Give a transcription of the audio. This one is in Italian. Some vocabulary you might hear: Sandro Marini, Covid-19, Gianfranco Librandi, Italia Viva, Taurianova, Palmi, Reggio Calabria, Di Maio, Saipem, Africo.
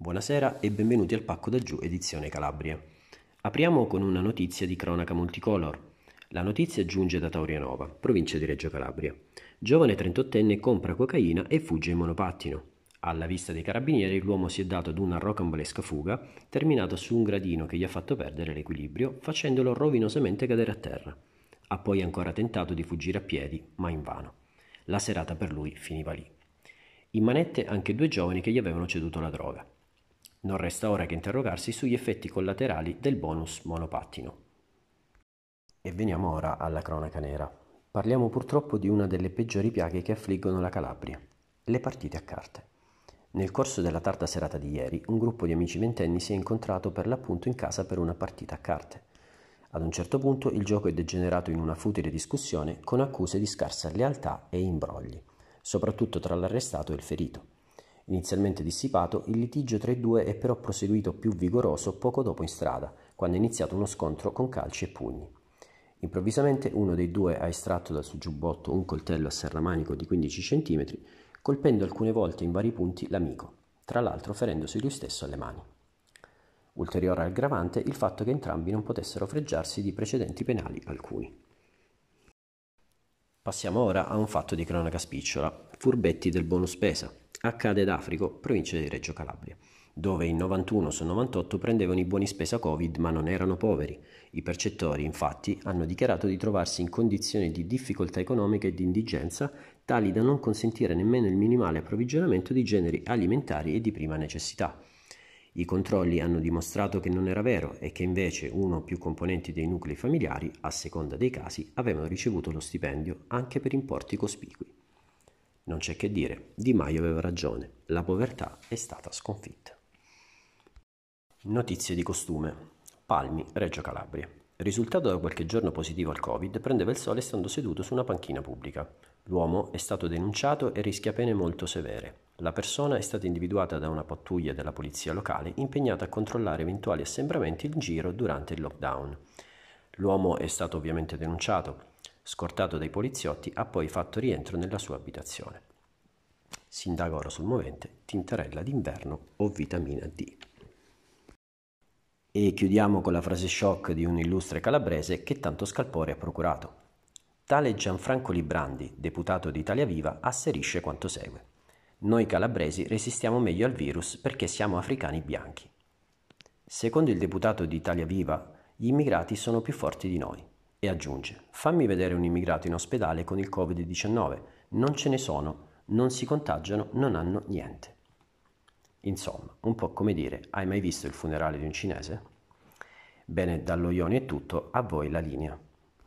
Buonasera e benvenuti al Pacco da Giù edizione Calabria. Apriamo con una notizia di cronaca multicolor. La notizia giunge da Taurianova, provincia di Reggio Calabria. Giovane 38enne compra cocaina e fugge in monopattino. Alla vista dei carabinieri l'uomo si è dato ad una rocambolesca fuga, terminata su un gradino che gli ha fatto perdere l'equilibrio, facendolo rovinosamente cadere a terra. Ha poi ancora tentato di fuggire a piedi, ma invano. La serata per lui finiva lì. In manette anche due giovani che gli avevano ceduto la droga. Non resta ora che interrogarsi sugli effetti collaterali del bonus monopattino. E veniamo ora alla cronaca nera. Parliamo purtroppo di una delle peggiori piaghe che affliggono la Calabria, le partite a carte. Nel corso della tarda serata di ieri, un gruppo di amici ventenni si è incontrato per l'appunto in casa per una partita a carte. Ad un certo punto il gioco è degenerato in una futile discussione con accuse di scarsa lealtà e imbrogli, soprattutto tra l'arrestato e il ferito. Inizialmente dissipato, il litigio tra i due è però proseguito più vigoroso poco dopo in strada, quando è iniziato uno scontro con calci e pugni. Improvvisamente uno dei due ha estratto dal suo giubbotto un coltello a serramanico di 15 cm, colpendo alcune volte in vari punti l'amico, tra l'altro ferendosi lui stesso alle mani. Ulteriore aggravante il fatto che entrambi non potessero fregiarsi di precedenti penali alcuni. Passiamo ora a un fatto di cronaca spicciola, furbetti del bonus spesa. Accade ad Africo, provincia di Reggio Calabria, dove in 91 su 98 prendevano i buoni spesa Covid ma non erano poveri. I percettori, infatti, hanno dichiarato di trovarsi in condizioni di difficoltà economica e di indigenza tali da non consentire nemmeno il minimale approvvigionamento di generi alimentari e di prima necessità. I controlli hanno dimostrato che non era vero e che invece uno o più componenti dei nuclei familiari, a seconda dei casi, avevano ricevuto lo stipendio anche per importi cospicui. Non c'è che dire, Di Maio aveva ragione, la povertà è stata sconfitta. Notizie di costume. Palmi, Reggio Calabria. Risultato da qualche giorno positivo al Covid, prendeva il sole stando seduto su una panchina pubblica. L'uomo è stato denunciato e rischia pene molto severe. La persona è stata individuata da una pattuglia della polizia locale impegnata a controllare eventuali assembramenti in giro durante il lockdown. L'uomo è stato ovviamente denunciato, scortato dai poliziotti, ha poi fatto rientro nella sua abitazione. Si indaga ora sul movente, tintarella d'inverno o vitamina D. E chiudiamo con la frase shock di un illustre calabrese che tanto scalpore ha procurato. Tale Gianfranco Librandi, deputato di Italia Viva, asserisce quanto segue. Noi calabresi resistiamo meglio al virus perché siamo africani bianchi. Secondo il deputato di Italia Viva, gli immigrati sono più forti di noi. E aggiunge, fammi vedere un immigrato in ospedale con il Covid-19. Non ce ne sono, non si contagiano, non hanno niente. Insomma, un po' come dire, hai mai visto il funerale di un cinese? Bene, dallo Ioni è tutto, a voi la linea.